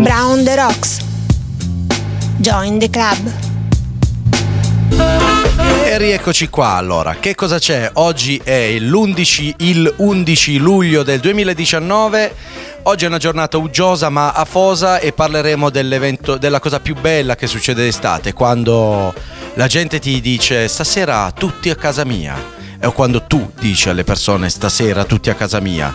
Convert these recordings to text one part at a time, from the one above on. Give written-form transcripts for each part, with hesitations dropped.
Brown the Rocks, Join the Club. E rieccoci qua allora, che cosa c'è? Oggi è l'11 luglio del 2019, oggi è una giornata uggiosa ma afosa e parleremo dell'evento, della cosa più bella che succede d'estate, quando la gente ti dice stasera tutti a casa mia, o quando tu dici alle persone stasera tutti a casa mia.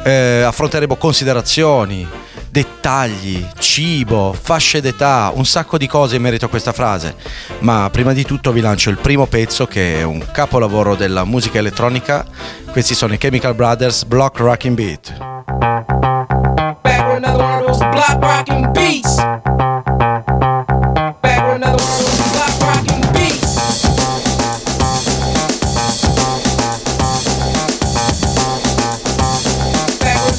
Affronteremo considerazioni, dettagli, cibo, fasce d'età, un sacco di cose in merito a questa frase, ma prima di tutto vi lancio il primo pezzo che è un capolavoro della musica elettronica. Questi sono i Chemical Brothers, Block Rockin' Beat. Back with another one of those block rockin' beats. Back with another one of those block rockin' beats. Back with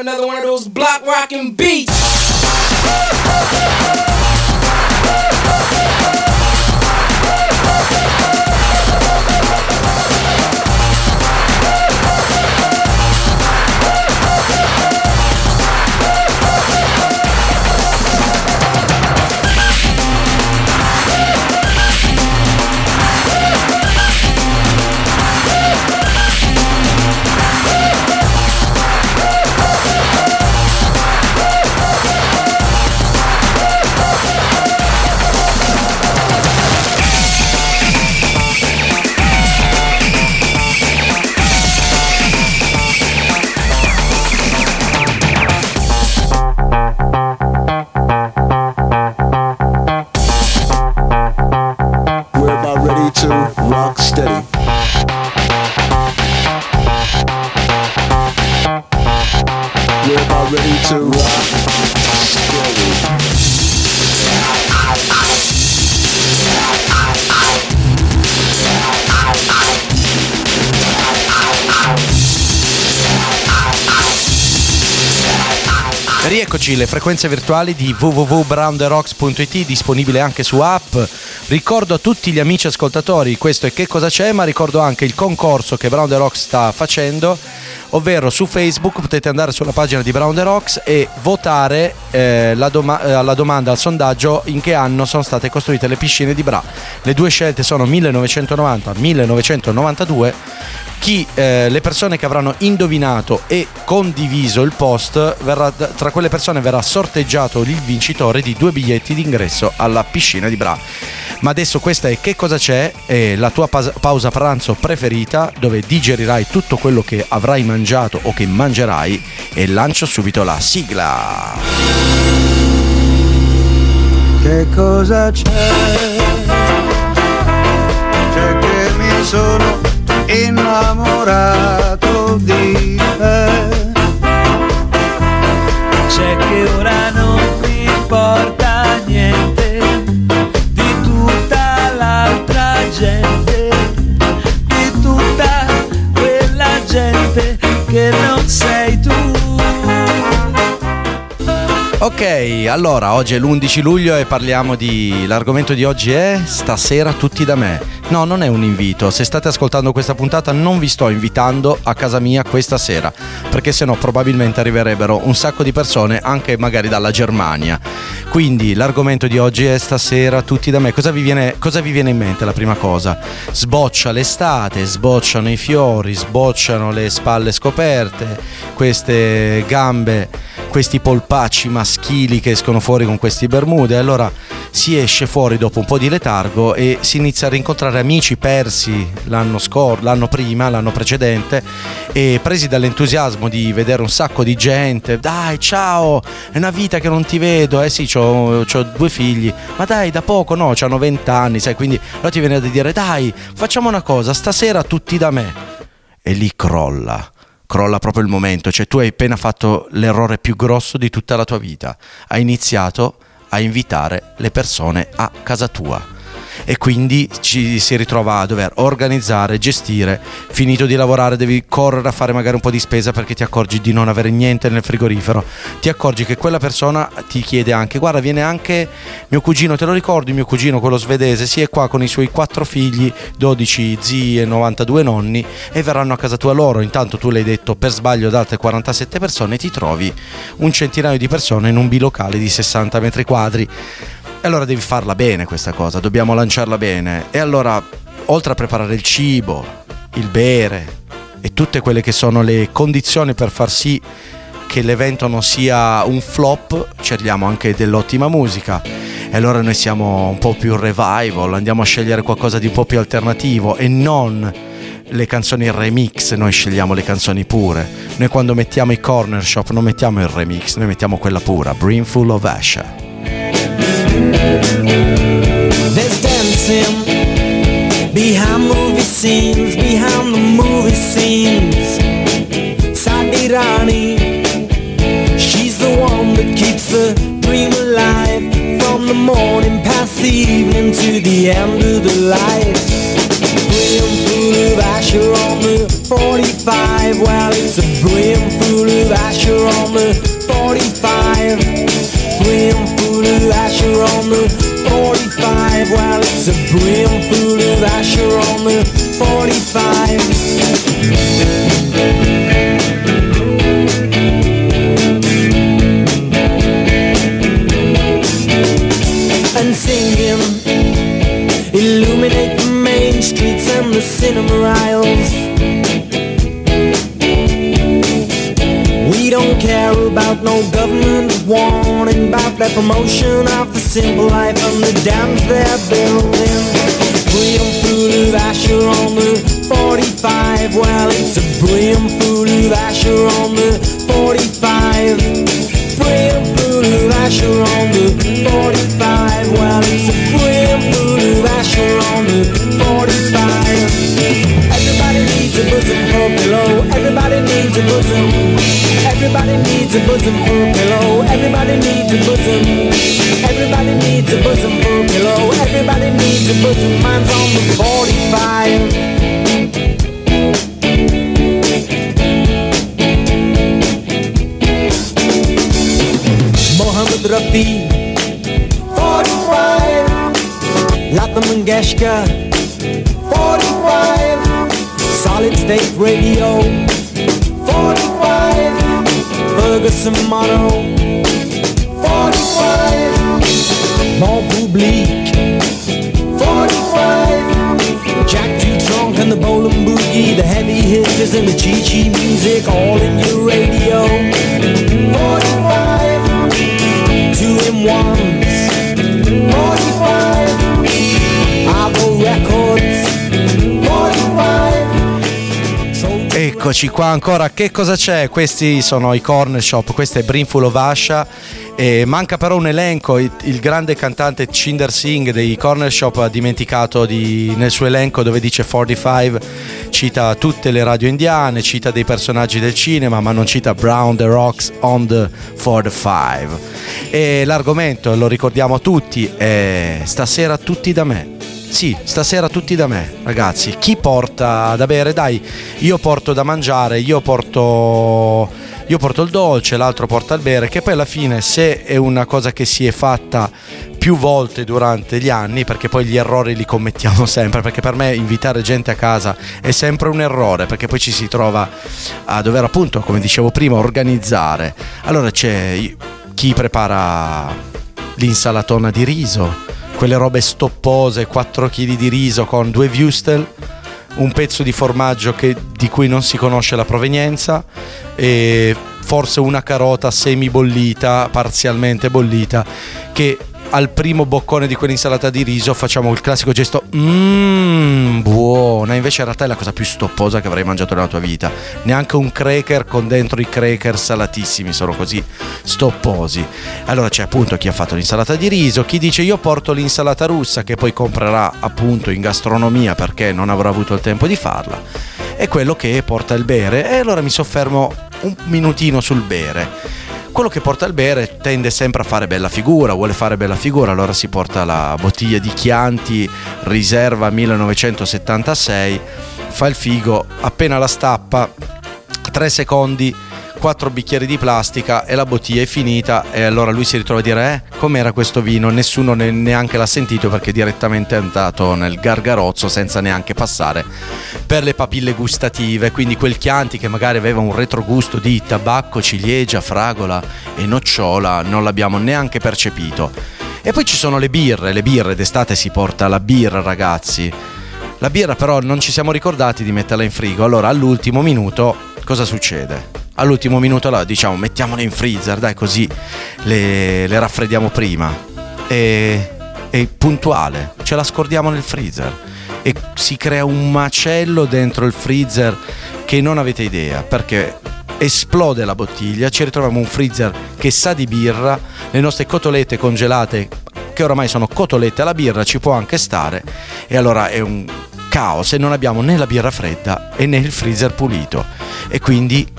another one of those block rockin' beats. Rockin' beats. Rieccoci, le frequenze virtuali di www.browntherocks.it, disponibile anche su app. Ricordo a tutti gli amici ascoltatori, questo è Che Cosa C'è, ma ricordo anche il concorso che Brown the Rocks sta facendo, ovvero su Facebook potete andare sulla pagina di Brown the Rocks e votare alla domanda, al sondaggio, in che anno sono state costruite le piscine di Bra. Le due scelte sono 1990-1992. Le persone che avranno indovinato e condiviso il post, tra quelle persone verrà sorteggiato il vincitore di 2 biglietti d'ingresso alla piscina di Bra. Ma adesso questa è Che Cosa C'è, è la tua pausa pranzo preferita, dove digerirai tutto quello che avrai mangiato o che mangerai, e lancio subito la sigla. Che cosa c'è? C'è che mi sono innamorato di te, c'è che ora non mi importa niente di tutta l'altra gente, di tutta quella gente che non sei tu. Ok, allora oggi è l'11 luglio e parliamo di... l'argomento di oggi è stasera tutti da me. No, non è un invito, se state ascoltando questa puntata non vi sto invitando a casa mia questa sera, perché sennò probabilmente arriverebbero un sacco di persone, anche magari dalla Germania. Quindi l'argomento di oggi è stasera tutti da me. Cosa vi viene in mente la prima cosa? Sboccia l'estate, sbocciano i fiori, sbocciano le spalle scoperte, queste gambe questi polpacci maschili che escono fuori con questi bermude. Allora si esce fuori dopo un po' di letargo e si inizia a rincontrare amici persi l'anno precedente, e presi dall'entusiasmo di vedere un sacco di gente, dai ciao, è una vita che non ti vedo, sì c'ho 2 figli, ma dai da poco, no c'hanno 20 anni, sai, quindi allora ti viene a dire dai facciamo una cosa, stasera tutti da me, e lì crolla proprio il momento, cioè tu hai appena fatto l'errore più grosso di tutta la tua vita, hai iniziato a invitare le persone a casa tua e quindi ci si ritrova a dover organizzare, gestire, finito di lavorare devi correre a fare magari un po' di spesa perché ti accorgi di non avere niente nel frigorifero, ti accorgi che quella persona ti chiede anche, guarda viene anche mio cugino, te lo ricordi mio cugino quello svedese, si è qua con i suoi 4 figli, 12 zii e 92 nonni e verranno a casa tua loro, intanto tu l'hai detto per sbaglio ad altre 47 persone e ti trovi un centinaio di persone in un bilocale di 60 metri quadri. E allora devi farla bene questa cosa, dobbiamo lanciarla bene. E allora, oltre a preparare il cibo, il bere e tutte quelle che sono le condizioni per far sì che l'evento non sia un flop, cerchiamo anche dell'ottima musica. E allora noi siamo un po' più revival, andiamo a scegliere qualcosa di un po' più alternativo e non le canzoni remix, noi scegliamo le canzoni pure. Noi quando mettiamo i Cornershop non mettiamo il remix, noi mettiamo quella pura, Brimful of Asha. There's dancing behind movie scenes, behind the movie scenes. Sadi Rani, she's the one that keeps the dream alive. From the morning past the evening to the end of the life. Brimful of Asha on the 45. Well, it's a brimful of Asha on the 45. Brimful of Asha on the 45. Well, it's a brimful of Asha on the 45. And singing, illuminate the main streets and the cinema aisles. We don't care about no government warning about the promotion of the simple life and the dams they're building. Brimful of Asha on the 45. Well, it's a brimful of Asha on the 45. Brimful of Asha on the 45. Well, it's a brimful of Asha on the 45. Everybody needs a bosom for a pillow. Everybody needs a bosom. Everybody needs a bosom for a pillow. Everybody needs a bosom. Everybody needs a bosom for a pillow. Everybody needs a bosom. Mine's on the 45. Mohammed Rafi, 45. Lata Mangeshkar, 45. Solid State Radio, 45. Ferguson Motto, 45. More Public, 45. Jacques Dutronc and the Bowling Boogie, the heavy hitters and the Chi-Chi music, all in your radio, 45. 2 in 1s, 45. Abo Records, 45. Eccoci qua ancora, che cosa c'è? Questi sono i Cornershop, questo è Brimful of Asha, e manca però un elenco, il grande cantante Cinder Singh dei Cornershop ha dimenticato nel suo elenco dove dice 45, cita tutte le radio indiane, cita dei personaggi del cinema, ma non cita Brown the Rocks on the 45. E l'argomento, lo ricordiamo tutti, è stasera tutti da me. Sì, stasera tutti da me, ragazzi. Chi porta da bere? Dai, io porto da mangiare, io porto il dolce, l'altro porta il bere, che poi alla fine, se è una cosa che si è fatta più volte durante gli anni, perché poi gli errori li commettiamo sempre, perché per me invitare gente a casa è sempre un errore, perché poi ci si trova a dover, appunto, come dicevo prima, organizzare. Allora c'è chi prepara l'insalatona di riso, quelle robe stoppose, 4 kg di riso con 2 würstel, un pezzo di formaggio di cui non si conosce la provenienza, e forse una carota semi bollita, parzialmente bollita, che al primo boccone di quell'insalata di riso facciamo il classico gesto buona, invece in realtà è la cosa più stopposa che avrei mangiato nella tua vita. Neanche un cracker con dentro i cracker salatissimi sono così stopposi. Allora c'è appunto chi ha fatto l'insalata di riso, chi dice io porto l'insalata russa, che poi comprerà appunto in gastronomia perché non avrà avuto il tempo di farla, e quello che porta il bere. E allora mi soffermo un minutino sul bere. Quello che porta il bere tende sempre a fare bella figura, vuole fare bella figura, allora si porta la bottiglia di Chianti riserva 1976, fa il figo, appena la stappa, 3 secondi, 4 bicchieri di plastica e la bottiglia è finita, e allora lui si ritrova a dire com'era questo vino? Nessuno neanche l'ha sentito perché direttamente è andato nel gargarozzo senza neanche passare per le papille gustative. Quindi quel Chianti che magari aveva un retrogusto di tabacco, ciliegia, fragola e nocciola non l'abbiamo neanche percepito. E poi ci sono le birre d'estate si porta la birra, ragazzi. La birra però non ci siamo ricordati di metterla in frigo, allora all'ultimo minuto cosa succede? All'ultimo minuto allora diciamo mettiamole in freezer, dai, così le raffreddiamo prima, e puntuale ce la scordiamo nel freezer e si crea un macello dentro il freezer che non avete idea, perché esplode la bottiglia, ci ritroviamo un freezer che sa di birra, le nostre cotolette congelate che oramai sono cotolette alla birra, ci può anche stare, e allora è un caos e non abbiamo né la birra fredda né il freezer pulito, e quindi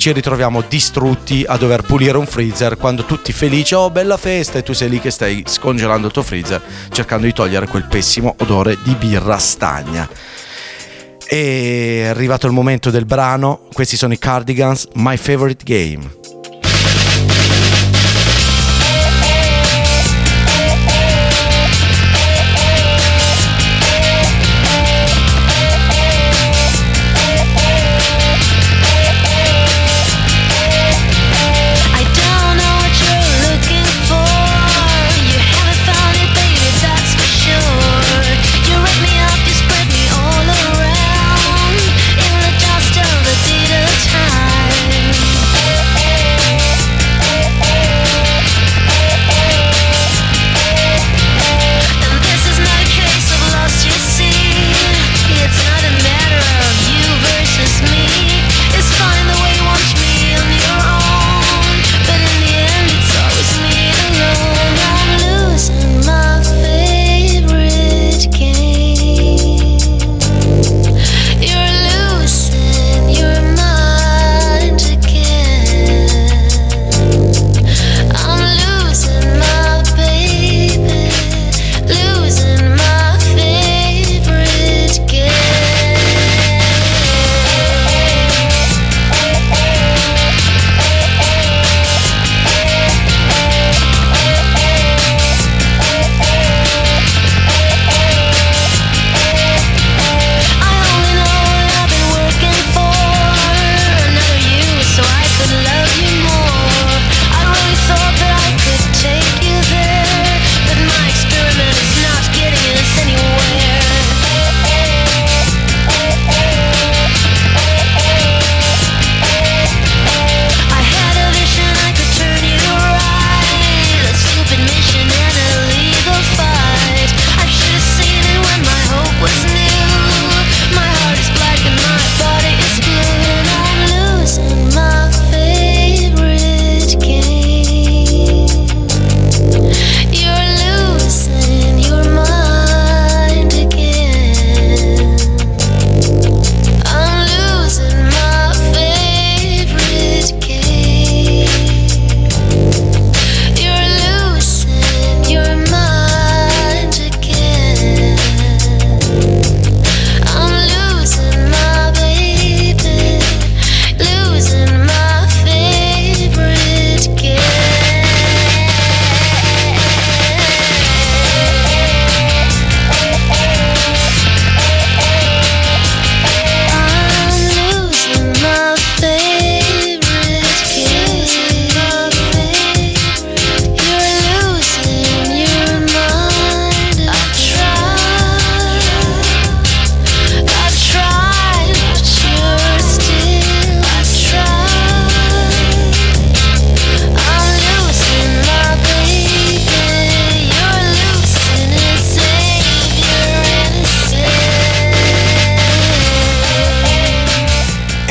ci ritroviamo distrutti a dover pulire un freezer quando tutti felici, oh bella festa, e tu sei lì che stai scongelando il tuo freezer cercando di togliere quel pessimo odore di birra stagna. È arrivato il momento del brano, questi sono i Cardigans, My Favorite Game.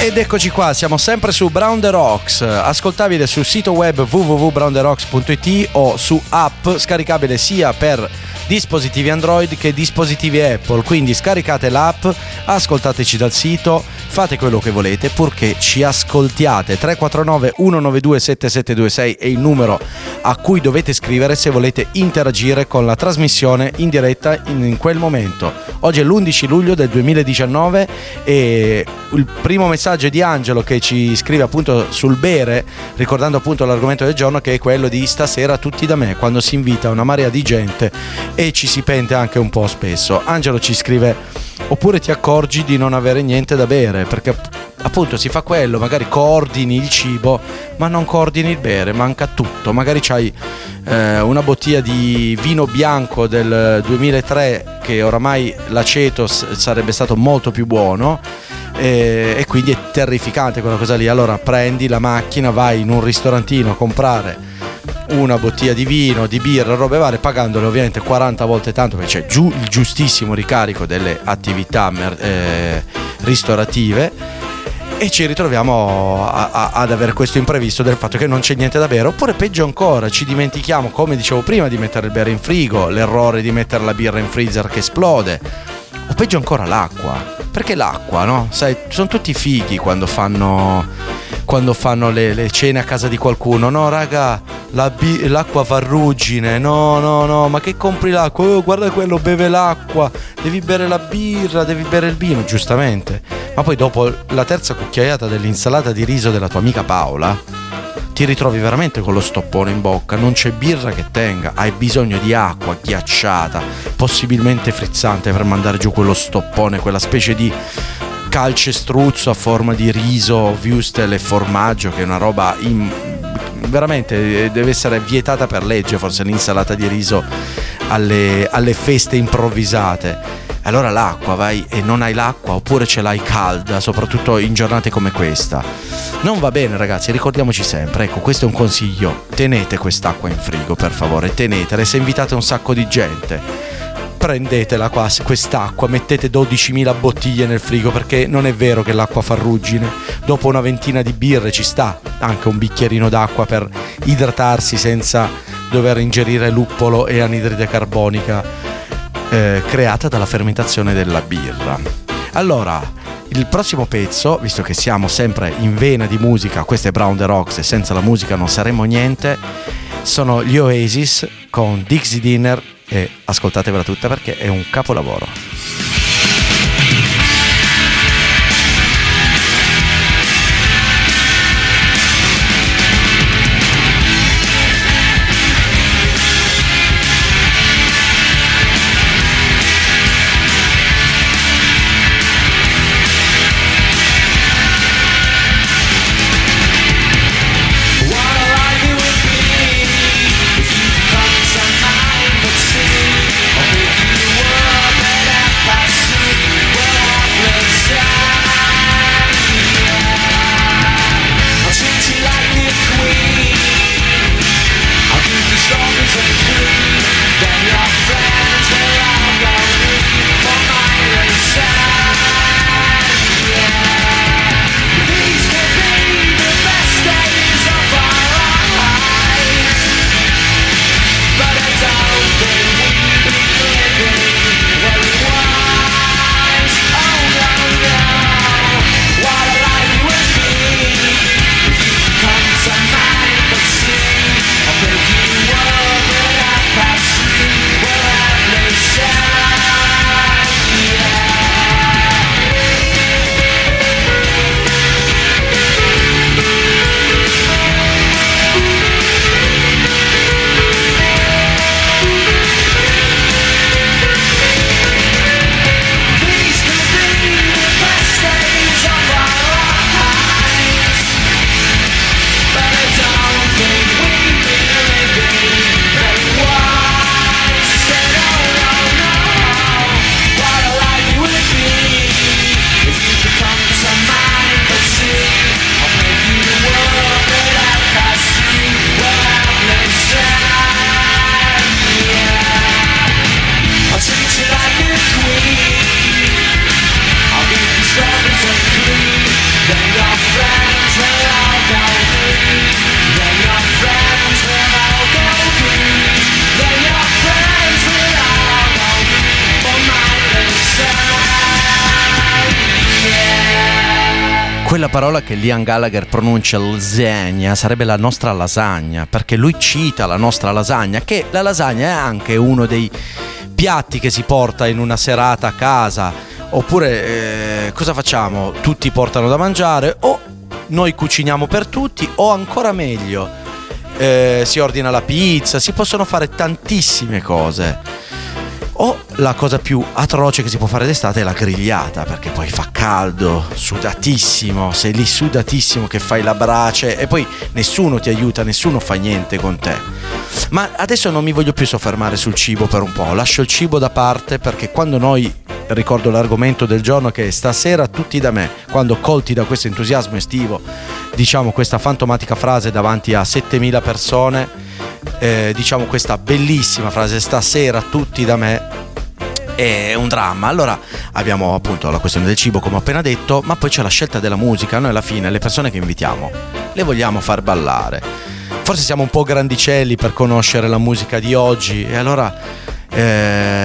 Ed eccoci qua, siamo sempre su Brown the Rocks, ascoltabile sul sito web www.brownderocks.it o su app, scaricabile sia per dispositivi Android che dispositivi Apple, quindi scaricate l'app, ascoltateci dal sito, fate quello che volete purché ci ascoltiate. 349 192 7726 è il numero a cui dovete scrivere se volete interagire con la trasmissione in diretta in quel momento. Oggi è l'11 luglio del 2019 e il primo messaggio è di Angelo che ci scrive appunto sul bere, ricordando appunto l'argomento del giorno che è quello di stasera tutti da me, quando si invita una marea di gente e ci si pente anche un po' spesso. Angelo ci scrive: oppure ti accorgi di non avere niente da bere, perché appunto si fa quello, magari coordini il cibo ma non coordini il bere, manca tutto. Magari c'hai una bottiglia di vino bianco del 2003 che oramai l'aceto sarebbe stato molto più buono, e quindi è terrificante quella cosa lì. Allora prendi la macchina, vai in un ristorantino a comprare una bottiglia di vino, di birra, robe varie, pagandole ovviamente 40 volte tanto, perché c'è il giustissimo ricarico delle attività ristorative, e ci ritroviamo ad avere questo imprevisto del fatto che non c'è niente da bere. Oppure peggio ancora, ci dimentichiamo, come dicevo prima, di mettere il bere in frigo, l'errore di mettere la birra in freezer che esplode, o peggio ancora l'acqua, perché l'acqua, no? Sai, sono tutti fighi quando fanno le cene a casa di qualcuno, no raga, l'acqua farruggine, no, ma che compri l'acqua? Oh, guarda quello, beve l'acqua, devi bere la birra, devi bere il vino, giustamente. Ma poi dopo la terza cucchiaiata dell'insalata di riso della tua amica Paola, ti ritrovi veramente con lo stoppone in bocca, non c'è birra che tenga, hai bisogno di acqua ghiacciata, possibilmente frizzante, per mandare giù quello stoppone, quella specie di calcestruzzo a forma di riso, wurstel e formaggio, che è una roba veramente deve essere vietata per legge, forse l'insalata di riso alle feste improvvisate. Allora l'acqua, vai, e non hai l'acqua oppure ce l'hai calda, soprattutto in giornate come questa. Non va bene ragazzi, ricordiamoci sempre, ecco, questo è un consiglio, tenete quest'acqua in frigo per favore, tenetela, se invitate un sacco di gente prendetela qua, quest'acqua, mettete 12.000 bottiglie nel frigo, perché non è vero che l'acqua farruggine, dopo una ventina di birre ci sta anche un bicchierino d'acqua per idratarsi senza dover ingerire luppolo e anidride carbonica creata dalla fermentazione della birra. Allora, il prossimo pezzo, visto che siamo sempre in vena di musica, questo è Brown the Rocks e senza la musica non saremmo niente, sono gli Oasis con Dixie Dinner, e ascoltatevela tutta perché è un capolavoro. Bye. quella parola che Liam Gallagher pronuncia, lasagna, sarebbe la nostra lasagna, perché lui cita la nostra lasagna, che la lasagna è anche uno dei piatti che si porta in una serata a casa, oppure cosa facciamo? Tutti portano da mangiare, o noi cuciniamo per tutti, o ancora meglio si ordina la pizza, si possono fare tantissime cose. O la cosa più atroce che si può fare d'estate è la grigliata, perché poi fa caldo, sudatissimo, sei lì sudatissimo che fai la brace e poi nessuno ti aiuta, nessuno fa niente con te. Ma adesso non mi voglio più soffermare sul cibo per un po', lascio il cibo da parte, perché quando noi, ricordo l'argomento del giorno che è stasera tutti da me, quando colti da questo entusiasmo estivo, diciamo questa fantomatica frase davanti a 7000 persone, diciamo questa bellissima frase stasera tutti da me, è un dramma. Allora abbiamo appunto la questione del cibo come ho appena detto, ma poi c'è la scelta della musica. Noi alla fine le persone che invitiamo le vogliamo far ballare, forse siamo un po' grandicelli per conoscere la musica di oggi, e allora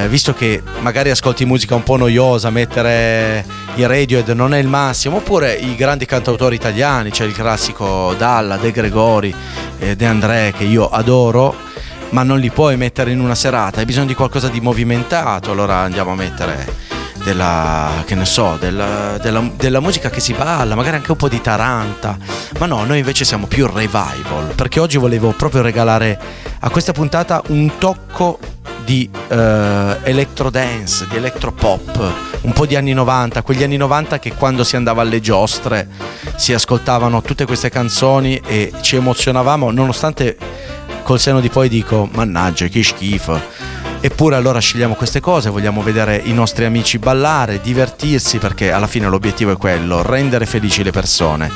visto che magari ascolti musica un po' noiosa, mettere i Radiohead non è il massimo, oppure i grandi cantautori italiani, c'è il classico Dalla, De Gregori, De André, che io adoro, ma non li puoi mettere in una serata, hai bisogno di qualcosa di movimentato. Allora andiamo a mettere della musica che si balla, magari anche un po' di Taranta. Ma no, noi invece siamo più revival, perché oggi volevo proprio regalare a questa puntata un tocco di electro dance, di electro pop, un po' di anni 90, quegli anni 90 che quando si andava alle giostre si ascoltavano tutte queste canzoni e ci emozionavamo, nonostante col seno di poi dico mannaggia che schifo, eppure allora scegliamo queste cose, vogliamo vedere i nostri amici ballare, divertirsi, perché alla fine l'obiettivo è quello, rendere felici le persone,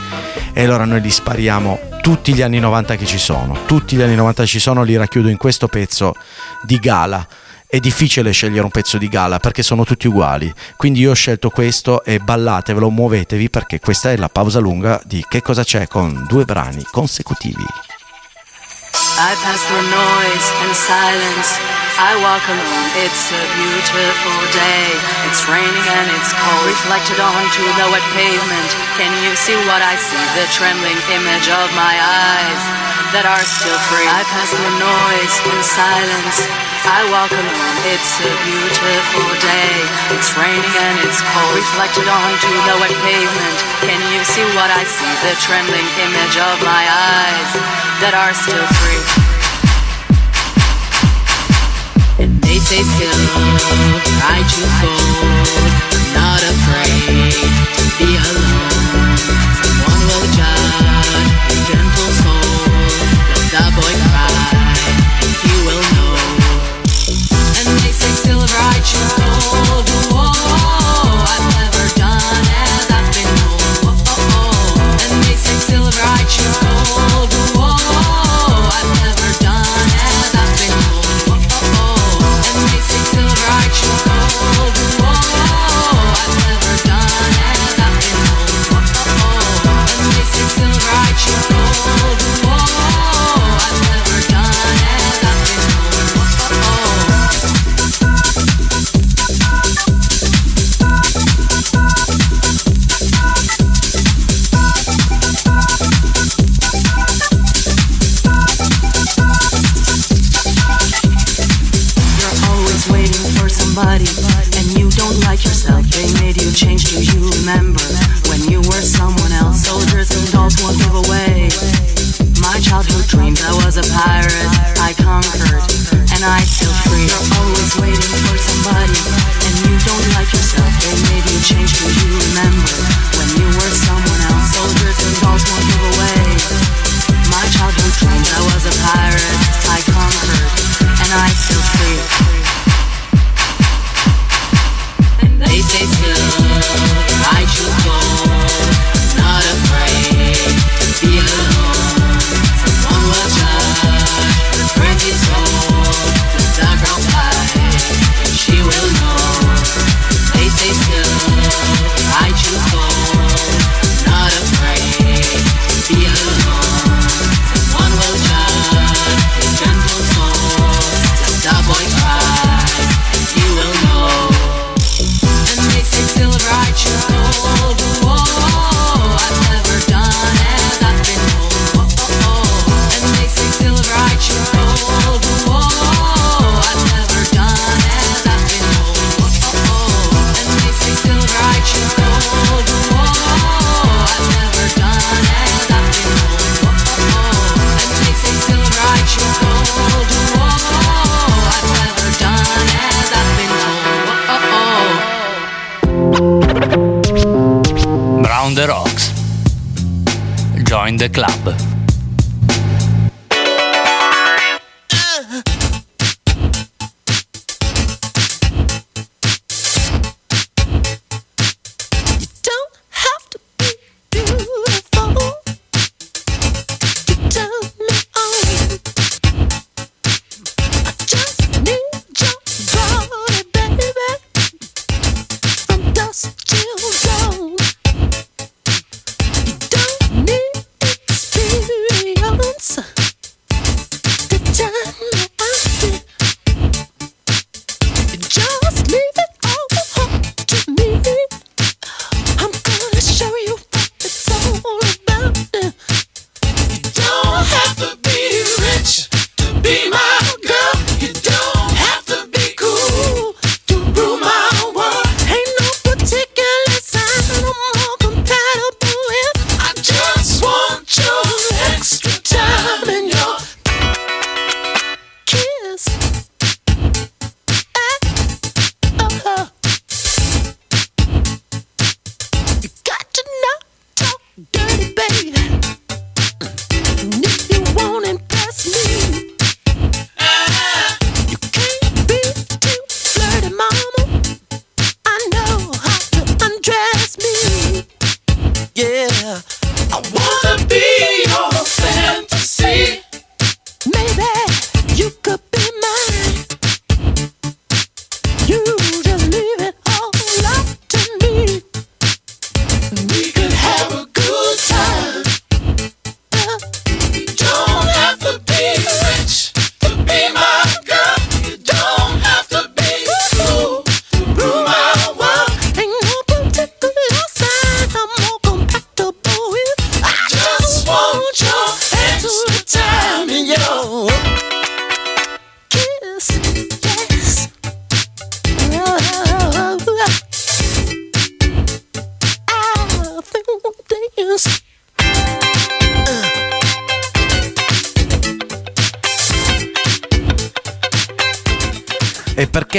e allora noi li spariamo tutti gli anni 90 che ci sono, tutti gli anni 90 che ci sono li racchiudo in questo pezzo di gala. È difficile scegliere un pezzo di gala perché sono tutti uguali, quindi io ho scelto questo, e ballatevelo, muovetevi, perché questa è la pausa lunga di Che cosa c'è, con 2 brani consecutivi. I pass through noise and silence, I walk alone, it's a beautiful day. It's raining and it's cold, reflected onto the wet pavement. Can you see what I see? The trembling image of my eyes that are still free. I pass through noise and silence, I walk alone, it's a beautiful day. It's raining and it's cold, reflected onto the wet pavement. Can you see what I see? The trembling image of my eyes that are still free. And they stay still, I choose bold. I'm not afraid to be alone. Someone will judge a gentle soul. Let the boy cry, and he will know. And they say silver, I choose gold. Whoa, I've never done as I've been told. Oh, oh, oh. And they say silver, I choose gold. Whoa, I've never done as I've been told. Oh, oh, oh. And they say silver, I choose gold. Whoa, I've never done as I've been told. Oh, oh, oh. And they say silver, I choose gold. Whoa, I've never done as I've been told. Oh, oh, oh. And you don't like yourself, they made you change. Do you remember when you were someone else? Soldiers and dolls won't give away my childhood dreams. I was a pirate, I conquered, and I feel free. You're always waiting for somebody, and you don't like yourself, they made you change. Do you remember when you were someone else? Soldiers and dolls won't give away my childhood dreams. I was a pirate, I conquered, and I feel free. They say silver, I choose gold. I'm not afraid to be alone. Someone will judge. Brown the Rocks, Join the Club.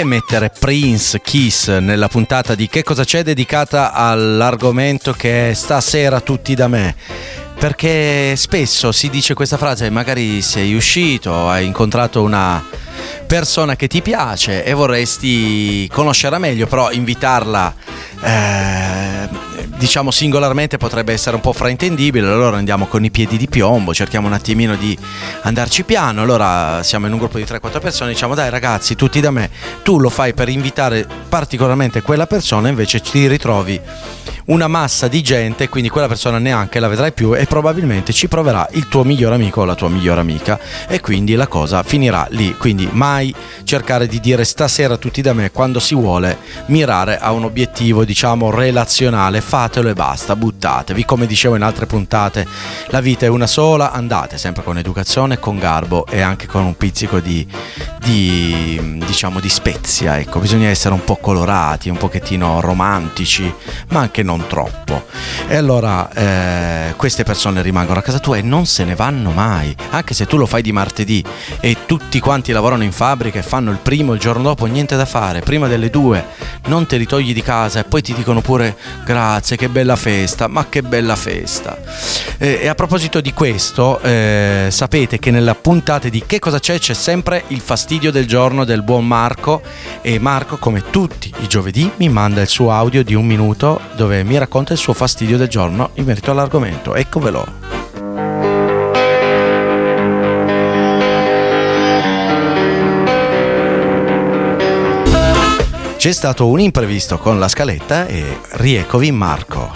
Mettere Prince, Kiss nella puntata di Che cosa c'è dedicata all'argomento che è stasera tutti da me, perché spesso si dice questa frase: magari sei uscito, hai incontrato una persona che ti piace e vorresti conoscerla meglio, però invitarla diciamo singolarmente potrebbe essere un po' fraintendibile. Allora andiamo con i piedi di piombo, cerchiamo un attimino di andarci piano. Allora siamo in un gruppo di 3-4 persone, diciamo: dai ragazzi, tutti da me. Tu lo fai per invitare particolarmente quella persona, invece ti ritrovi una massa di gente, quindi quella persona neanche la vedrai più e probabilmente ci proverà il tuo miglior amico o la tua migliore amica, e quindi la cosa finirà lì. Quindi mai cercare di dire stasera tutti da me quando si vuole mirare a un obiettivo, diciamo, relazionale. Fatelo e basta, buttatevi. Come dicevo in altre puntate, la vita è una sola, andate sempre con educazione, con garbo e anche con un pizzico di spezia, ecco. Bisogna essere un po' colorati, un pochettino romantici, ma anche non troppo. E allora queste persone rimangono a casa tua e non se ne vanno mai, anche se tu lo fai di martedì e tutti quanti lavorano in fabbrica e fanno il primo, il giorno dopo niente da fare, prima delle 2 non te li togli di casa e poi ti dicono pure grazie, che bella festa, ma che bella festa. E a proposito di questo, sapete che nella puntata di Che cosa c'è sempre il fastidio del giorno del buon Marco, e Marco come tutti i giovedì mi manda il suo audio di un minuto dove mi racconta il suo fastidio del giorno in merito all'argomento. Eccovelo. C'è stato un imprevisto con la scaletta e rieccovi Marco.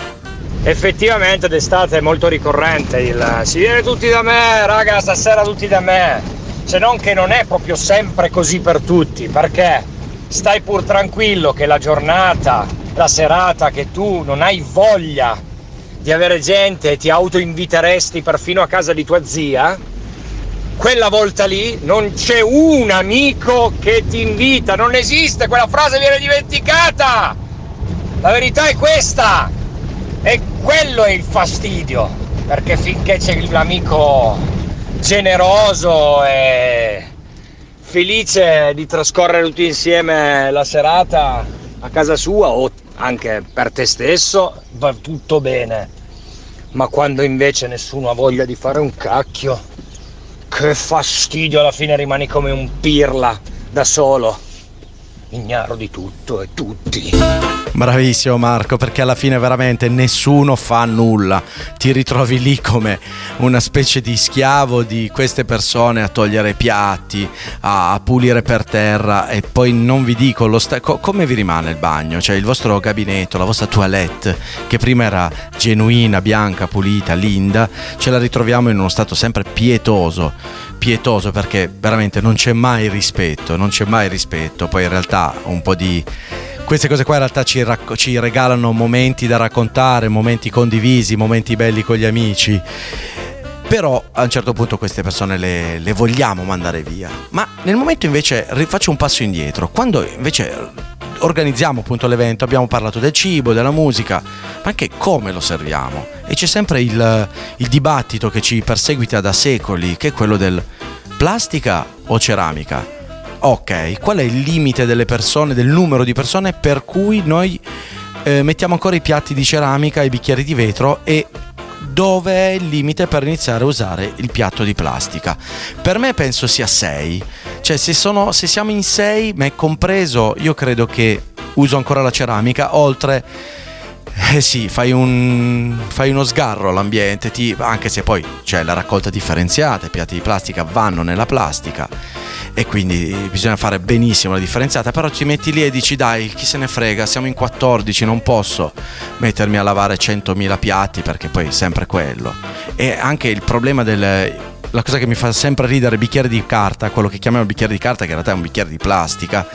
Effettivamente d'estate è molto ricorrente il si viene tutti da me, raga, stasera tutti da me. Se non che non è proprio sempre così per tutti, perché stai pur tranquillo che la giornata, la serata che tu non hai voglia di avere gente e ti autoinviteresti perfino a casa di tua zia, quella volta lì non c'è un amico che ti invita, non esiste, quella frase viene dimenticata, la verità è questa, e quello è il fastidio, perché finché c'è l'amico generoso e felice di trascorrere tutti insieme la serata a casa sua o anche per te stesso va tutto bene, ma quando invece nessuno ha voglia di fare un cacchio, che fastidio, alla fine rimani come un pirla da solo, ignaro di tutto e tutti. Bravissimo Marco, perché alla fine veramente nessuno fa nulla, ti ritrovi lì come una specie di schiavo di queste persone a togliere piatti, a pulire per terra, e poi non vi dico come vi rimane il bagno, cioè il vostro gabinetto, la vostra toilette che prima era genuina, bianca, pulita, linda, ce la ritroviamo in uno stato sempre pietoso, perché veramente non c'è mai rispetto. Poi in realtà un po' di queste cose qua in realtà ci regalano momenti da raccontare, momenti condivisi, momenti belli con gli amici, però a un certo punto queste persone le vogliamo mandare via. Ma nel momento invece faccio un passo indietro, quando invece organizziamo appunto l'evento, abbiamo parlato del cibo, della musica, ma anche come lo serviamo, e c'è sempre il dibattito che ci perseguita da secoli, che è quello del plastica o ceramica. Ok, qual è il limite delle persone, del numero di persone per cui noi mettiamo ancora i piatti di ceramica e i bicchieri di vetro, e dove è il limite per iniziare a usare il piatto di plastica? Per me penso sia 6, cioè se siamo in 6, me compreso, io credo che uso ancora la ceramica, oltre fai uno sgarro all'ambiente, anche se poi c'è la raccolta differenziata, i piatti di plastica vanno nella plastica, e quindi bisogna fare benissimo la differenziata, però ci metti lì e dici dai, chi se ne frega, siamo in 14, non posso mettermi a lavare 100.000 piatti, perché poi è sempre quello. E anche il problema la cosa che mi fa sempre ridere, bicchiere di carta, quello che chiamiamo bicchiere di carta, che in realtà è un bicchiere di plastica,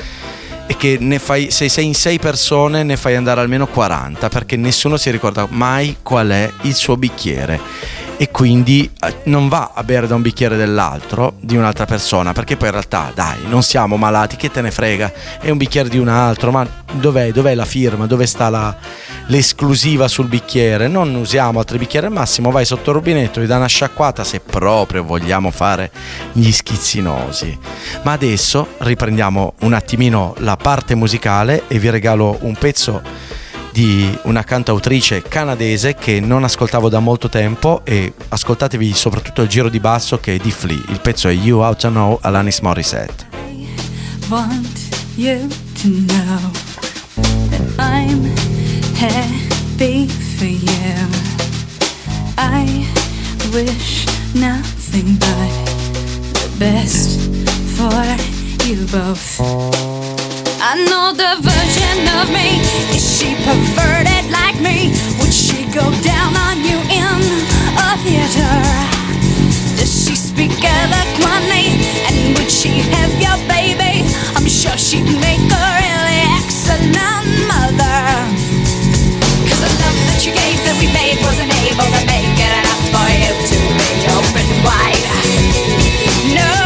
e che ne fai, se sei in 6 persone ne fai andare almeno 40, perché nessuno si ricorda mai qual è il suo bicchiere, e quindi non va a bere da un bicchiere dell'altro, di un'altra persona, perché poi in realtà dai, non siamo malati, che te ne frega, è un bicchiere di un altro, ma dov'è la firma, dove sta l'esclusiva sul bicchiere, non usiamo altri bicchieri, al massimo vai sotto il rubinetto, gli dà una sciacquata, se proprio vogliamo fare gli schizzinosi. Ma adesso riprendiamo un attimino la parte musicale e vi regalo un pezzo di una cantautrice canadese che non ascoltavo da molto tempo, e ascoltatevi soprattutto il giro di basso che è di Flea, il pezzo è You Ought to Know, Alanis Morissette. I want you to know that I'm happy for you, I wish nothing but the best for you both. I know the version of me, is she perverted like me? Would she go down on you in a theater? Does she speak eloquently? And would she have your baby? I'm sure she'd make a really excellent mother. Cause the love that you gave that we made wasn't able to make it enough for you to be open wide. No.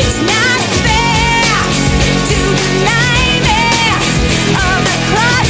It's not fair to deny me of the cross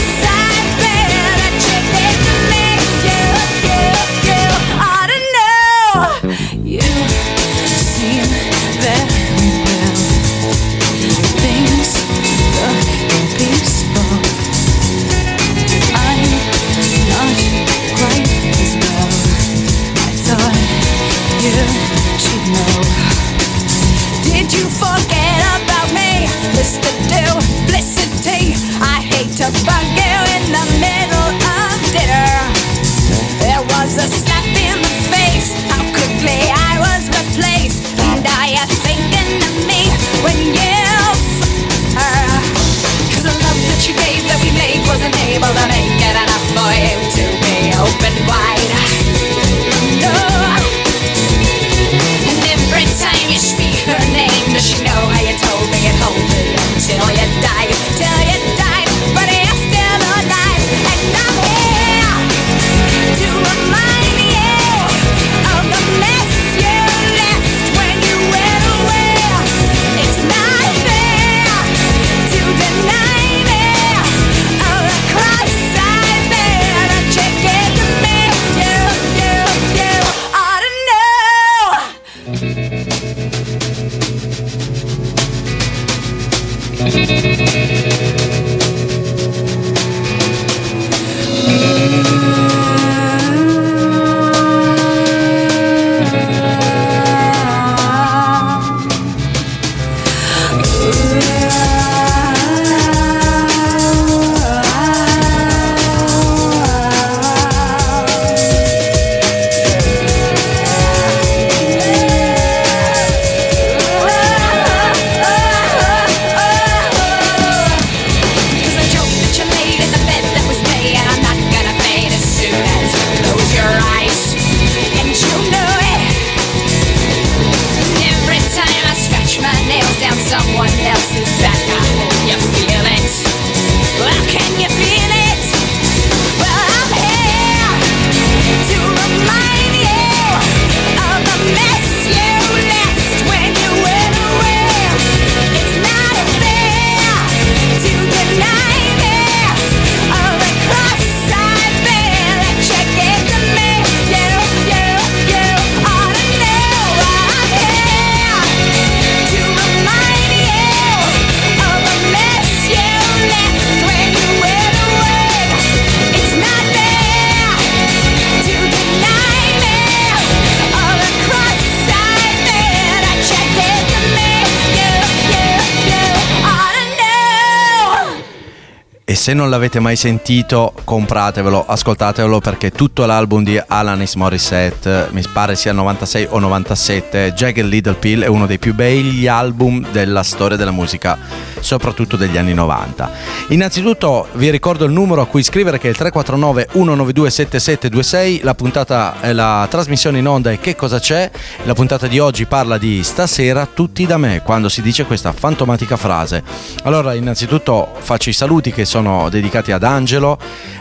e se non l'avete mai sentito compratevelo, ascoltatevelo, perché tutto l'album di Alanis Morissette, mi pare sia 96 o 97, Jagged Little Pill, è uno dei più begli album della storia della musica, soprattutto degli anni 90. Innanzitutto vi ricordo il numero a cui scrivere, che è il 349 192 7726. La puntata è la trasmissione in onda e Che Cosa C'è. La puntata di oggi parla di stasera tutti da me, quando si dice questa fantomatica frase. Allora innanzitutto faccio i saluti che sono dedicati ad Angelo,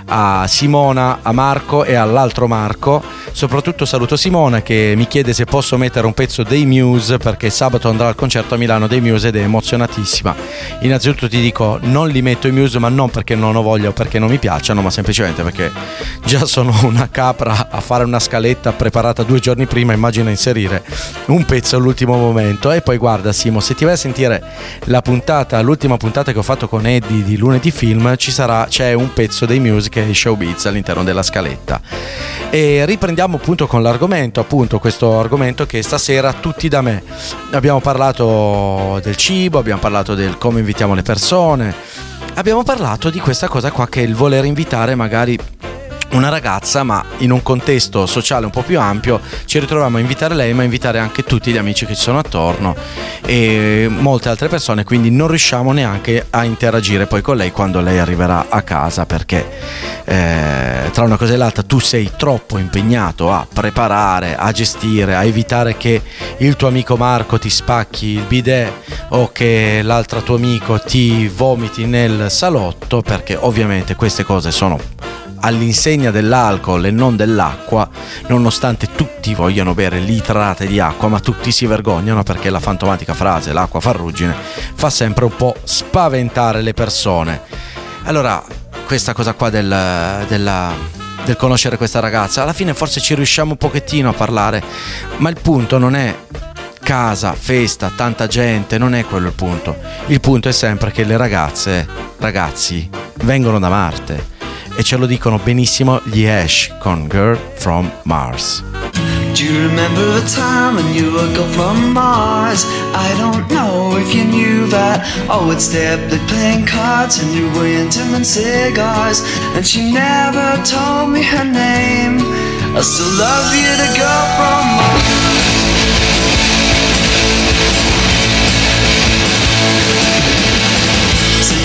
a Simona, a Marco e all'altro Marco. Soprattutto saluto Simona che mi chiede se posso mettere un pezzo dei Muse, perché sabato andrà al concerto a Milano dei Muse ed è emozionatissima. Innanzitutto ti dico, non li metto i Muse, ma non perché non ho voglia o perché non mi piacciono, ma semplicemente perché già sono una capra a fare una scaletta preparata 2 giorni prima, immagina inserire un pezzo all'ultimo momento. E poi guarda Simo, se ti vai a sentire la puntata, l'ultima puntata che ho fatto con Eddie di Lunedì Film, c'è un pezzo dei Muse che è Showbiz all'interno della scaletta. E riprendiamo appunto con l'argomento, appunto questo argomento che è stasera tutti da me. Abbiamo parlato del cibo, abbiamo parlato del come invitiamo le persone, abbiamo parlato di questa cosa qua che è il voler invitare magari una ragazza, ma in un contesto sociale un po' più ampio ci ritroviamo a invitare lei, ma invitare anche tutti gli amici che ci sono attorno e molte altre persone, quindi non riusciamo neanche a interagire poi con lei quando lei arriverà a casa, perché tra una cosa e l'altra tu sei troppo impegnato a preparare, a gestire, a evitare che il tuo amico Marco ti spacchi il bidet o che l'altro tuo amico ti vomiti nel salotto, perché ovviamente queste cose sono all'insegna dell'alcol e non dell'acqua, nonostante tutti vogliano bere litrate di acqua, ma tutti si vergognano perché la fantomatica frase l'acqua fa ruggine fa sempre un po' spaventare le persone. Allora questa cosa qua del conoscere questa ragazza, alla fine forse ci riusciamo un pochettino a parlare, ma il punto non è casa, festa, tanta gente, non è quello il punto. Il punto è sempre che le ragazzi vengono da Marte. E ce lo dicono benissimo gli Ash con Girl from Mars. Do you remember the time when you were a girl from Mars? I don't know if you knew that I would stay up late playing cards and you were into men cigars. And she never told me her name. I still love you, the girl from Mars.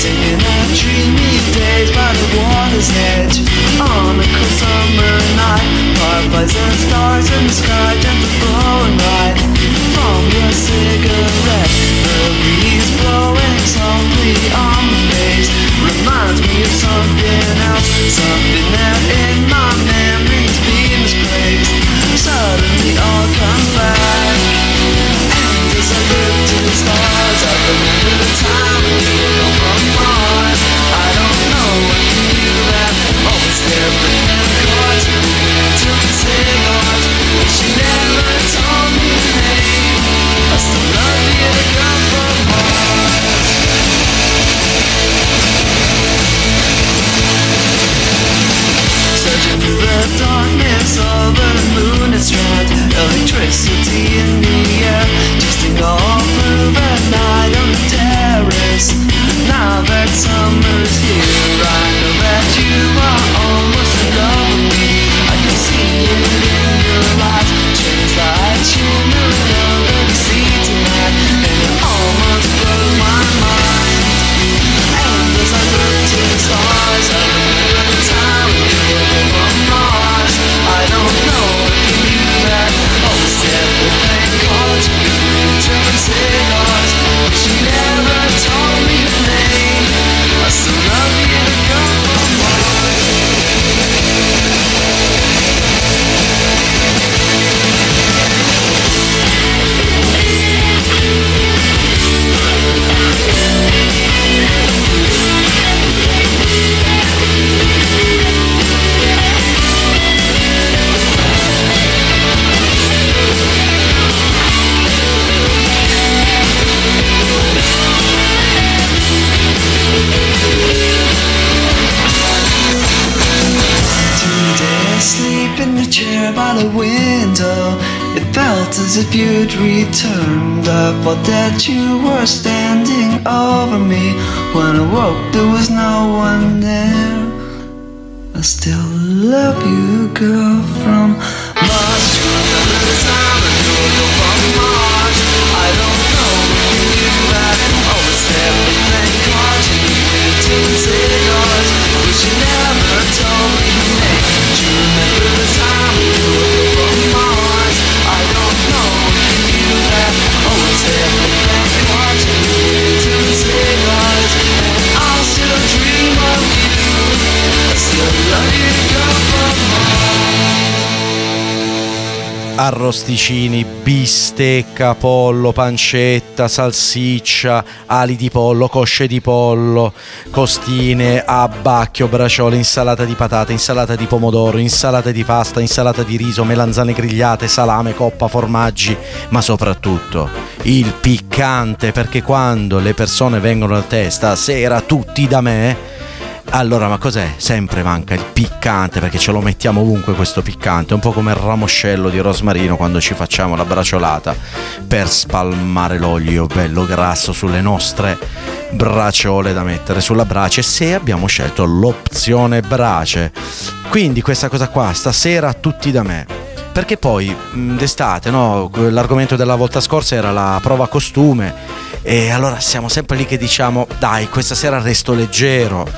In our dreamy days by the water's edge, on a cold summer night, fireflies and stars in the sky, gentle blowing light from your cigarette. The breeze blowing softly on my face reminds me of something else, something that in my memory's been misplaced. Suddenly all comes back, and as I look to the stars, I remember the time when you were from Mars. I don't know if you knew that. Oh, it's different than the chords. To the cigars, but she never told me her name. I still love you, the girl from Mars. as if you'd returned. I thought that you were standing over me. When I woke there was no one there. I still love you, girl from Mars. You remember time I knew you from Mars. I don't know if you knew that. Oh, it's everything caught you with two cigars. But you never told me your name. You remember the time I knew you from Mars. I don't know if you knew that. Oh, it's everything caught you with two cigars. And I'll still dream of you. Arrosticini, bistecca, pollo, pancetta, salsiccia, ali di pollo, cosce di pollo, costine, abbacchio, braciole, insalata di patate, insalata di pomodoro, insalata di pasta, insalata di riso, melanzane grigliate, salame, coppa, formaggi, ma soprattutto il piccante, perché quando le persone vengono a te stasera tutti da me, allora, ma cos'è? Sempre manca il piccante, perché ce lo mettiamo ovunque questo piccante, un po' come il ramoscello di rosmarino quando ci facciamo la braciolata per spalmare l'olio bello grasso sulle nostre braciole da mettere sulla brace, se abbiamo scelto l'opzione brace. Quindi questa cosa qua, stasera tutti da me. Perché poi d'estate, no? L'argomento della volta scorsa era la prova costume, e allora siamo sempre lì che diciamo dai, questa sera resto leggero,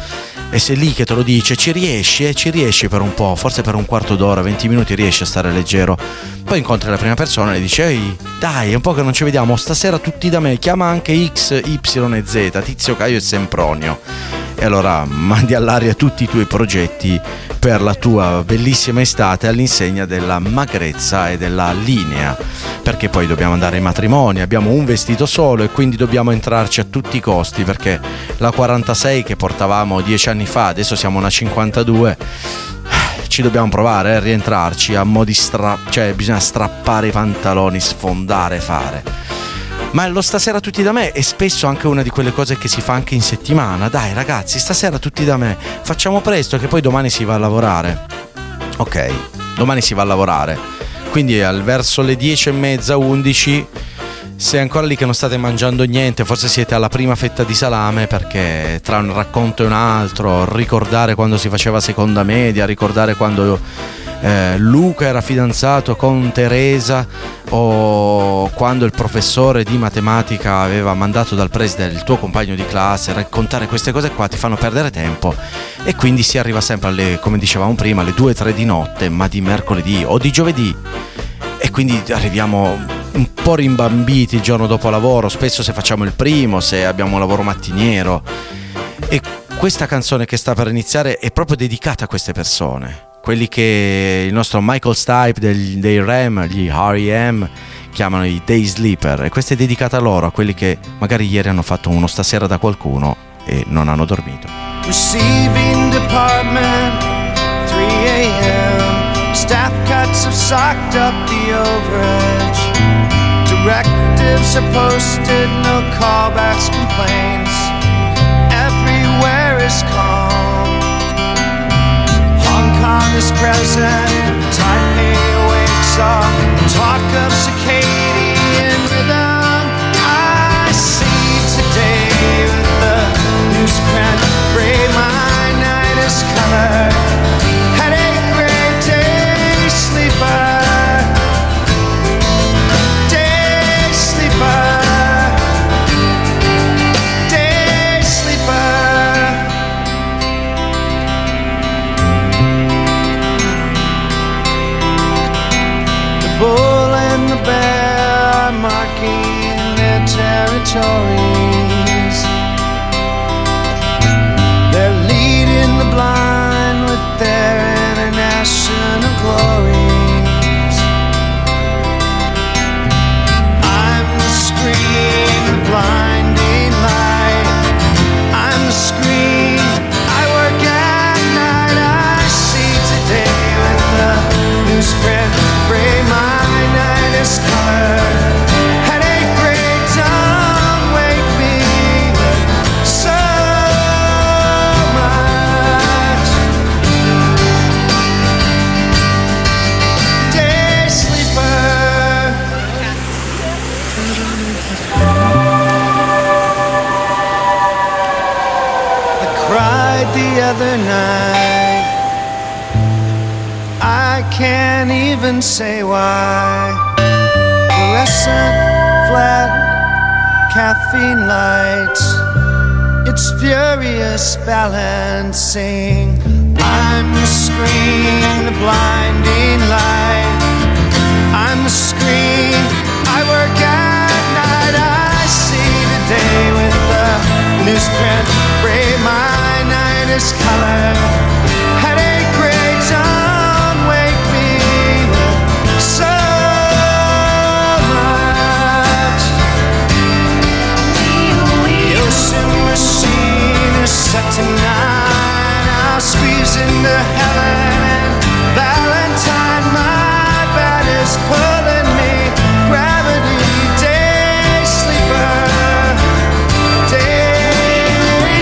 e sei lì che te lo dice, ci riesci per un po', forse per un quarto d'ora, 20 minuti riesci a stare leggero, poi incontri la prima persona e dici ehi dai, è un po' che non ci vediamo, stasera tutti da me, chiama anche X, Y e Z, Tizio, Caio e Sempronio. E allora mandi all'aria tutti i tuoi progetti per la tua bellissima estate all'insegna della magrezza e della linea, perché poi dobbiamo andare ai matrimoni, abbiamo un vestito solo e quindi dobbiamo entrarci a tutti i costi, perché la 46 che portavamo 10 anni fa, adesso siamo una 52, ci dobbiamo provare a rientrarci a mo' di cioè bisogna strappare i pantaloni, sfondare, fare. Ma lo stasera tutti da me è spesso anche una di quelle cose che si fa anche in settimana. Dai ragazzi, stasera tutti da me, facciamo presto che poi domani si va a lavorare. Ok, domani si va a lavorare, quindi al verso le 10:30, 11, se ancora lì che non state mangiando niente, forse siete alla prima fetta di salame, perché tra un racconto e un altro, ricordare quando si faceva seconda media, ricordare quando Luca era fidanzato con Teresa, o quando il professore di matematica aveva mandato dal preside il tuo compagno di classe, raccontare queste cose qua ti fanno perdere tempo, e quindi si arriva sempre alle, come dicevamo prima, alle 2-3 di notte, ma di mercoledì o di giovedì, e quindi arriviamo un po' rimbambiti il giorno dopo lavoro, spesso se facciamo il primo, se abbiamo un lavoro mattiniero. E questa canzone che sta per iniziare è proprio dedicata a queste persone, quelli che il nostro Michael Stipe dei R.E.M., gli R.E.M. chiamano i Day Sleeper, e questa è dedicata a loro, a quelli che magari ieri hanno fatto uno stasera da qualcuno e non hanno dormito. Receiving department, 3 a.m. Staff cuts have socked up the overage. Directives are posted, no callbacks, complaints. Everywhere is calm. On this present, Taipei wakes up, talk of circadian rhythm. I see today with the newsprint, gray my night is covered, headache, gray day sleeper, day sleeper, day sleeper. Bull and the bear are marking their territories. They're leading the blind with their international glories. I'm the screen, the blinding light. I'm the screen, I work at night. I see today with the newsprint, gray my headache, great dawn, wake me other night. I can't even say why. Fluorescent, flat, caffeine lights. It's furious balancing. I'm the screen, the blinding light. I'm the screen, I work at night. I see the day with the newsprint frame. My night is color. Headache breaks on, wake me with so much. The ocean machine is set to nine. I'll squeeze into heaven and Valentine. My bed is pulling me. Gravity, day sleeper. Day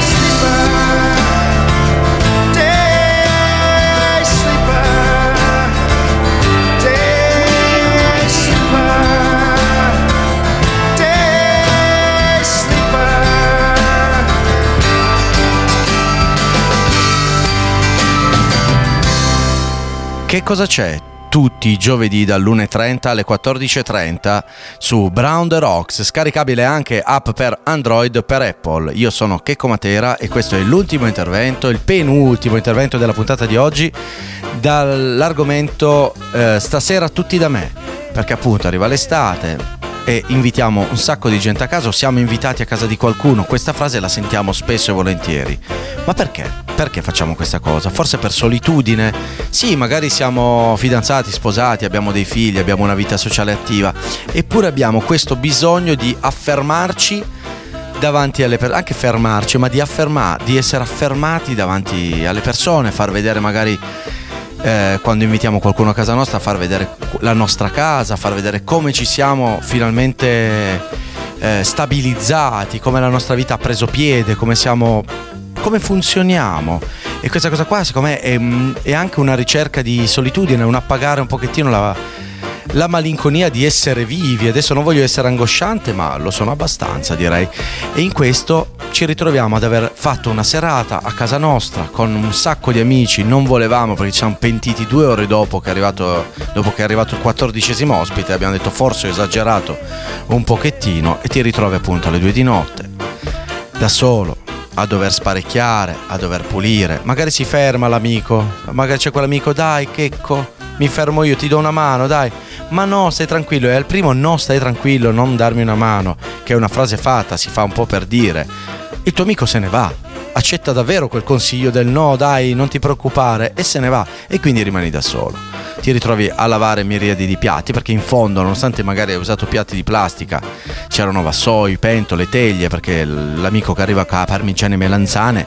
sleeper. Day sleeper. Day sleeper. Day sleeper. Che cosa c'è? Tutti i giovedì dall'1.30 alle 14.30 su Brown the Rocks, scaricabile anche app per Android per Apple. Io sono Checco Matera e questo è l'ultimo intervento, il penultimo intervento della puntata di oggi dall'argomento stasera tutti da me, perché appunto arriva l'estate e invitiamo un sacco di gente a casa, o siamo invitati a casa di qualcuno. Questa frase la sentiamo spesso e volentieri, ma perché? Perché facciamo questa cosa? Forse per solitudine? Sì, magari siamo fidanzati, sposati, abbiamo dei figli, abbiamo una vita sociale attiva, eppure abbiamo questo bisogno di affermarci davanti alle persone, anche fermarci, ma di essere affermati davanti alle persone, far vedere magari quando invitiamo qualcuno a casa nostra, far vedere la nostra casa, far vedere come ci siamo finalmente stabilizzati, come la nostra vita ha preso piede, come siamo, come funzioniamo. E questa cosa qua secondo me è anche una ricerca di solitudine, un appagare un pochettino la malinconia di essere vivi. Adesso non voglio essere angosciante, ma lo sono abbastanza, direi, e in questo ci ritroviamo ad aver fatto una serata a casa nostra con un sacco di amici. Non volevamo, perché ci siamo pentiti 2 ore dopo che è arrivato il 14° ospite. Abbiamo detto forse ho esagerato un pochettino, e ti ritrovi appunto alle 2 di notte da solo a dover sparecchiare, a dover pulire. Magari si ferma l'amico, magari c'è quell'amico, dai Checco, mi fermo io, ti do una mano, dai. Ma no, stai tranquillo. E al primo no, stai tranquillo, non darmi una mano, che è una frase fatta, si fa un po' per dire, il tuo amico se ne va, accetta davvero quel consiglio del no, dai, non ti preoccupare, e se ne va, e quindi rimani da solo. Ti ritrovi a lavare miriadi di piatti, perché in fondo, nonostante magari hai usato piatti di plastica, c'erano vassoi, pentole, teglie, perché l'amico che arriva con parmigiane e melanzane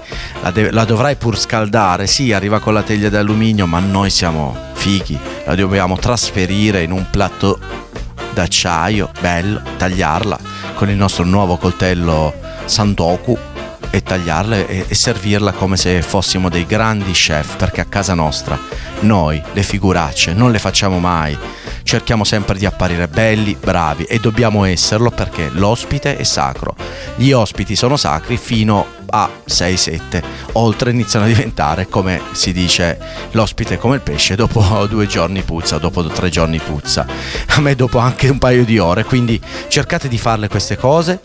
la dovrai pur scaldare. Sì, arriva con la teglia d'alluminio, ma noi siamo fighi, la dobbiamo trasferire in un piatto d'acciaio bello, tagliarla con il nostro nuovo coltello Santoku e tagliarla e servirla come se fossimo dei grandi chef, perché a casa nostra noi le figuracce non le facciamo mai, cerchiamo sempre di apparire belli, bravi, e dobbiamo esserlo perché l'ospite è sacro. Gli ospiti sono sacri fino a 6-7, oltre iniziano a diventare, come si dice, l'ospite è come il pesce, dopo 2 giorni puzza, dopo 3 giorni puzza, a me dopo anche un paio di ore. Quindi cercate di farle queste cose,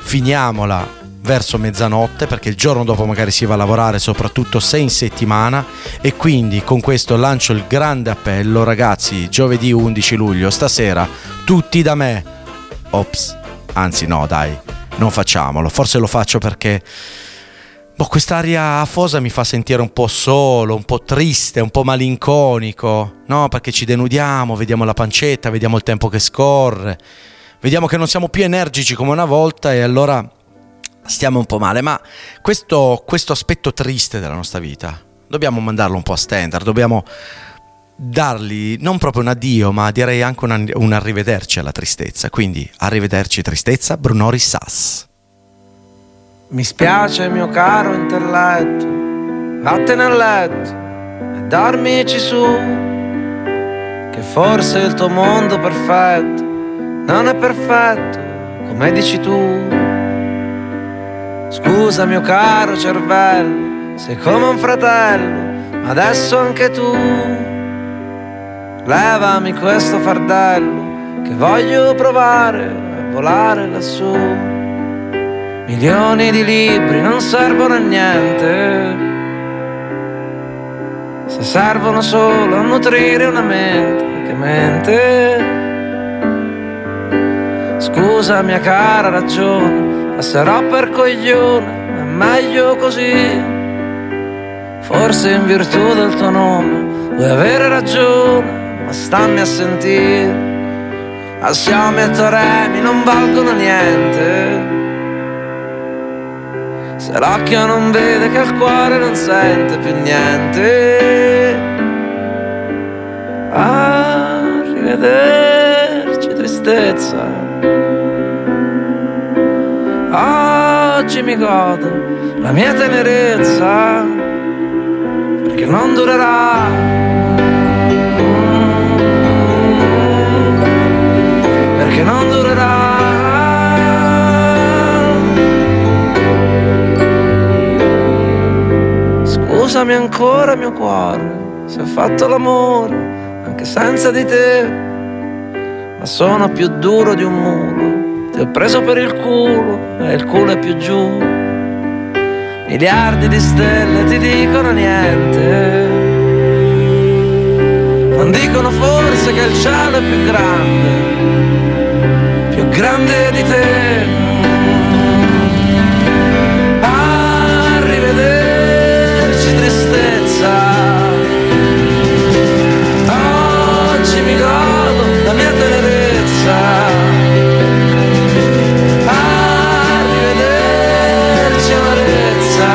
finiamola verso mezzanotte, perché il giorno dopo magari si va a lavorare, soprattutto se in settimana. E quindi con questo lancio il grande appello, ragazzi, giovedì 11 luglio stasera tutti da me. Ops, anzi no, dai, non facciamolo. Forse lo faccio perché quest'aria afosa mi fa sentire un po' solo, un po' triste, un po' malinconico, no? Perché ci denudiamo, vediamo la pancetta, vediamo il tempo che scorre, vediamo che non siamo più energici come una volta, e allora stiamo un po' male. Ma questo aspetto triste della nostra vita dobbiamo mandarlo un po' a standard, dobbiamo dargli non proprio un addio, ma direi anche un arrivederci alla tristezza. Quindi arrivederci tristezza, Brunori Sas. Mi spiace mio caro interletto, vattene a letto e dormici su, che forse il tuo mondo perfetto non è perfetto come dici tu. Scusa mio caro cervello, sei come un fratello, ma adesso anche tu. Levami questo fardello, che voglio provare a volare lassù. Milioni di libri non servono a niente, se servono solo a nutrire una mente che mente. Scusa mia cara ragione, passerò per coglione, è meglio così. Forse in virtù del tuo nome vuoi avere ragione, ma stammi a sentire. Assieme e teoremi non valgono niente, se l'occhio non vede che il cuore non sente più niente. Arrivederci tristezza, oggi mi godo la mia tenerezza, perché non durerà, perché non durerà. Scusami ancora mio cuore, se ho fatto l'amore anche senza di te, ma sono più duro di un muro, ti ho preso per il culo e il culo è più giù. Miliardi di stelle ti dicono niente, non dicono forse che il cielo è più grande di te. Oggi mi godo la mia tenerezza, arrivederci amarezza.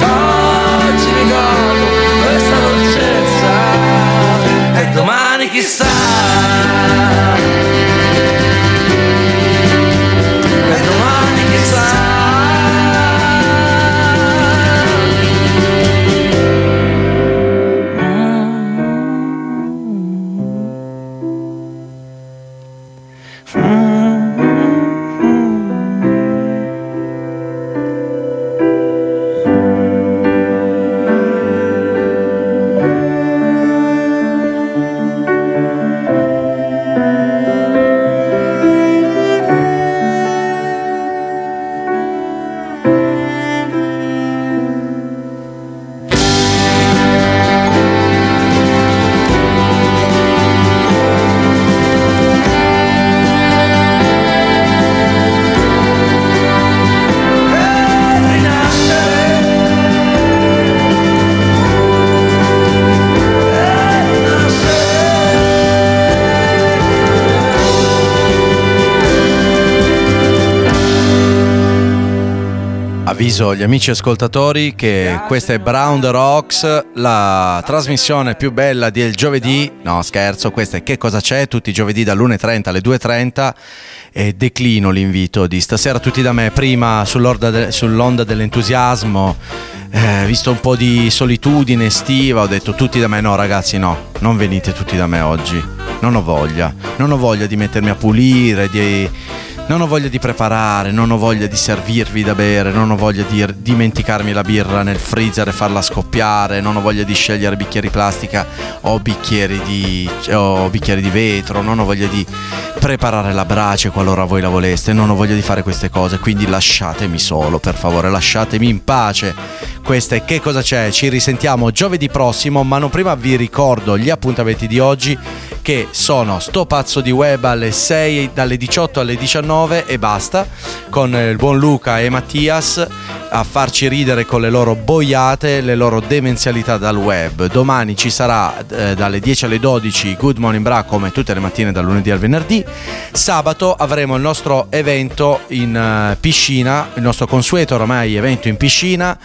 Oggi mi godo questa dolcezza e domani chissà. Avviso gli amici ascoltatori che questa è Brown the Rocks, la trasmissione più bella del giovedì. No, scherzo, questa è Che cosa c'è? Tutti i giovedì dall'1.30 alle 2.30. E declino l'invito di stasera tutti da me. Prima sull'onda dell'entusiasmo, visto un po' di solitudine estiva, ho detto tutti da me. No ragazzi, no, non venite tutti da me oggi. Non ho voglia, non ho voglia di mettermi a pulire, non ho voglia di preparare, non ho voglia di servirvi da bere, non ho voglia di dimenticarmi la birra nel freezer e farla scoppiare, non ho voglia di scegliere bicchieri plastica o bicchieri di vetro, non ho voglia di preparare la brace qualora voi la voleste, non ho voglia di fare queste cose, quindi lasciatemi solo, per favore, lasciatemi in pace. Questa è Che cosa c'è? Ci risentiamo giovedì prossimo, ma non prima vi ricordo gli appuntamenti di oggi, che sono Sto Pazzo di Web alle 6, dalle 18 alle 19 e basta, con il buon Luca e Mattias a farci ridere con le loro boiate, le loro demenzialità dal web. Domani ci sarà dalle 10 alle 12 Good Morning Bra, come tutte le mattine dal lunedì al venerdì. Sabato avremo il nostro evento in piscina, il nostro consueto ormai evento in piscina,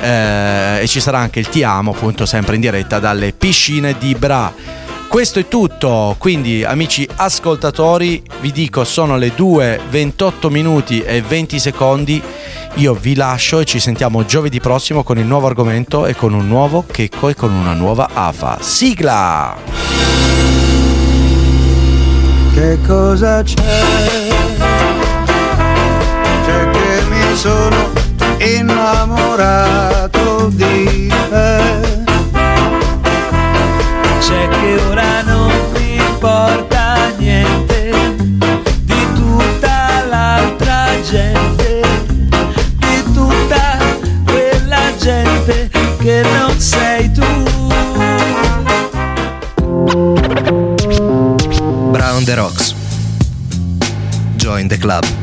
e ci sarà anche il Ti Amo, appunto, sempre in diretta dalle piscine di Bra. Questo è tutto, quindi amici ascoltatori, vi dico sono le 2:28 minuti e 20 secondi, io vi lascio e ci sentiamo giovedì prossimo con il nuovo argomento e con un nuovo checco e con una nuova afa. Sigla! Che cosa c'è? C'è che mi sono innamorato di te. C'è che ora non mi importa niente di tutta l'altra gente, di tutta quella gente che non sei tu. Brown the Rocks, Join the Club.